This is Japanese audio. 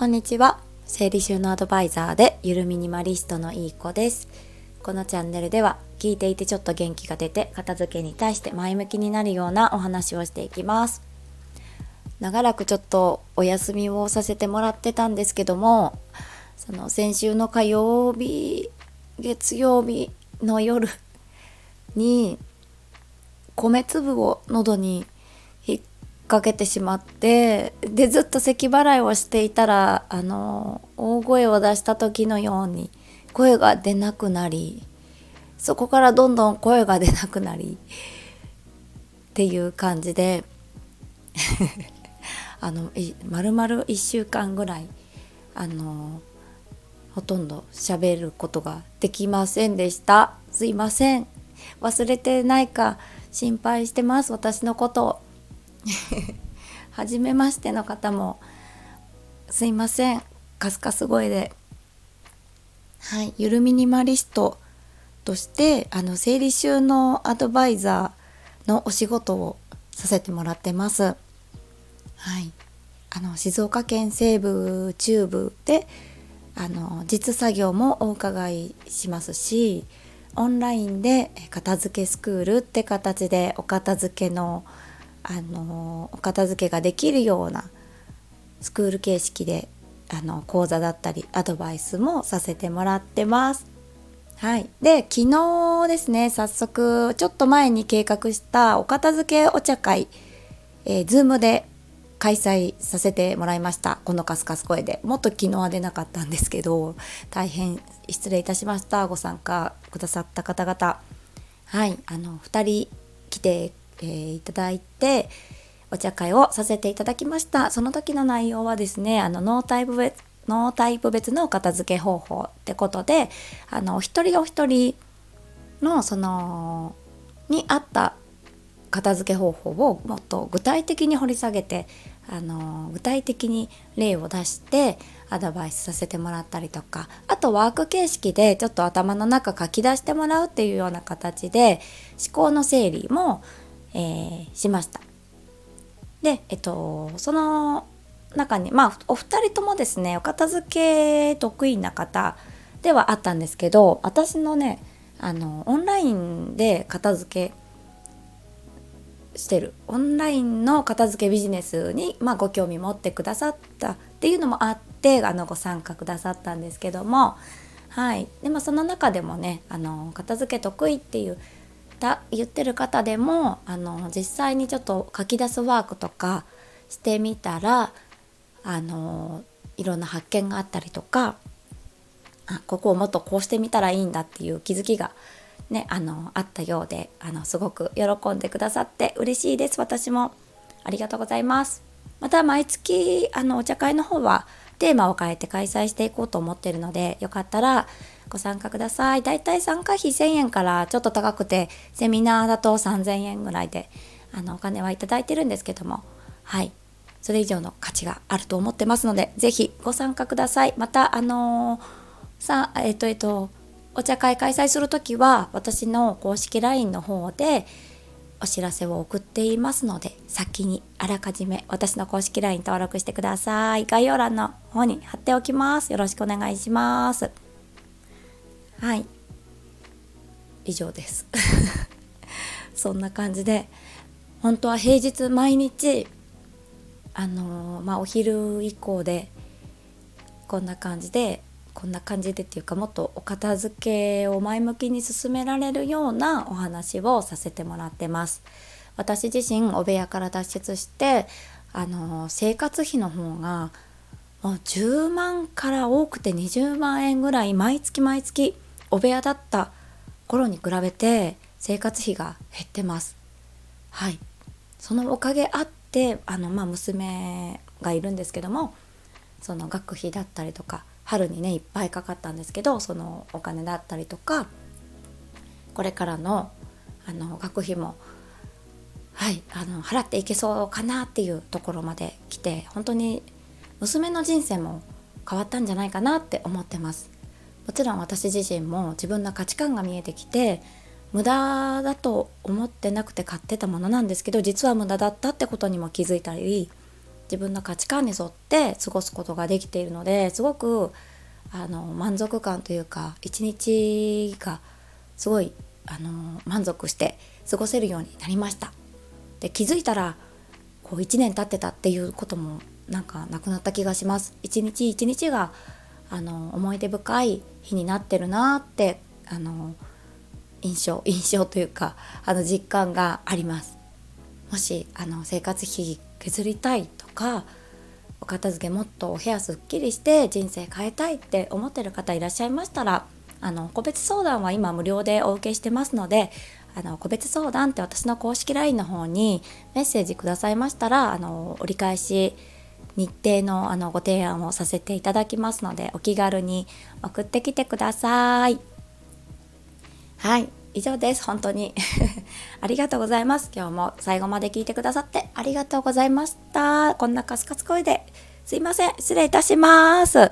こんにちは。生理収納アドバイザーでゆるミニマリストのいい子です。このチャンネルでは聞いていてちょっと元気が出て、片付けに対して前向きになるようなお話をしていきます。長らくちょっとお休みをさせてもらってたんですけども、その先週の火曜日月曜日の夜に米粒を喉に引っ掛けてしまって、でずっと咳払いをしていたら大声を出した時のように声が出なくなり、そこからどんどん声が出なくなりっていう感じで丸々1週間ぐらいほとんど喋ることができませんでした。すいません。忘れてないか心配してます、私のことを初めましての方もすいません。カスカス声で、はい、ゆるミニマリストとして生理収納アドバイザーのお仕事をさせてもらってます。はい、静岡県西部中部で実作業もお伺いしますし、オンラインで片付けスクールって形でお片付けができるようなスクール形式で講座だったりアドバイスもさせてもらってます。はい。で、昨日ですね、早速ちょっと前に計画したお片付けお茶会、Zoom で開催させてもらいました。このカスカス声でもっと昨日は出なかったんですけど、大変失礼いたしました。ご参加くださった方々、はい、2人来て、いただいてお茶会をさせていただきました。その時の内容はですね、ノータイプ別のお片付け方法ってことで、お一人お一人のに合った片付け方法をもっと具体的に掘り下げて、具体的に例を出してアドバイスさせてもらったりとか、あとワーク形式でちょっと頭の中書き出してもらうっていうような形で思考の整理も、しました。で、その中にお二人ともですね、お片付け得意な方ではあったんですけど、私のねオンラインで片付けしてるオンラインの片付けビジネスに、ご興味持ってくださったっていうのもあって、ご参加くださったんですけども、はい。でその中でもね、片付け得意って言ってる方でも実際にちょっと書き出すワークとかしてみたらいろんな発見があったりとか、ここをもっとこうしてみたらいいんだっていう気づきがね、あったようで、すごく喜んでくださって嬉しいです。私もありがとうございます。また毎月お茶会の方はテーマを変えて開催していこうと思っているので、よかったらご参加ください。だいたい参加費1000円からちょっと高くて、セミナーだと3000円ぐらいでお金はいただいてるんですけども、はい、それ以上の価値があると思ってますので、ぜひご参加ください。またお茶会開催するときは私の公式 LINE の方でお知らせを送っていますので、先にあらかじめ私の公式 LINE 登録してください。概要欄の方に貼っておきます。よろしくお願いします。はい、以上ですそんな感じで、本当は平日毎日お昼以降でこんな感じでっていうか、もっとお片付けを前向きに進められるようなお話をさせてもらってます。私自身お部屋から脱出して、生活費の方がもう10万から多くて20万円ぐらい毎月お部屋だった頃に比べて生活費が減ってます。はい。そのおかげあって娘がいるんですけども、その学費だったりとか春にねいっぱいかかったんですけど、そのお金だったりとか、これからの学費も、はい、払っていけそうかなっていうところまで来て、本当に娘の人生も変わったんじゃないかなって思ってます。もちろん私自身も自分の価値観が見えてきて、無駄だと思ってなくて買ってたものなんですけど、実は無駄だったってことにも気づいたり、自分の価値観に沿って過ごすことができているので、すごく満足感というか、一日がすごい満足して過ごせるようになりました。で、気づいたらこう1年経ってたっていうこともなんかなくなった気がします。一日一日が思い出深い日になってるなって印象というか実感があります。もし生活費削りたいとか、お片付け、もっとお部屋すっきりして人生変えたいって思ってる方いらっしゃいましたら、個別相談は今無料でお受けしてますので、個別相談って私の公式 LINE の方にメッセージくださいましたら、折り返し日程の、ご提案をさせていただきますので、お気軽に送ってきてください。はい、以上です。本当にありがとうございます。今日も最後まで聞いてくださってありがとうございました。こんなカスカス声ですいません。失礼いたします。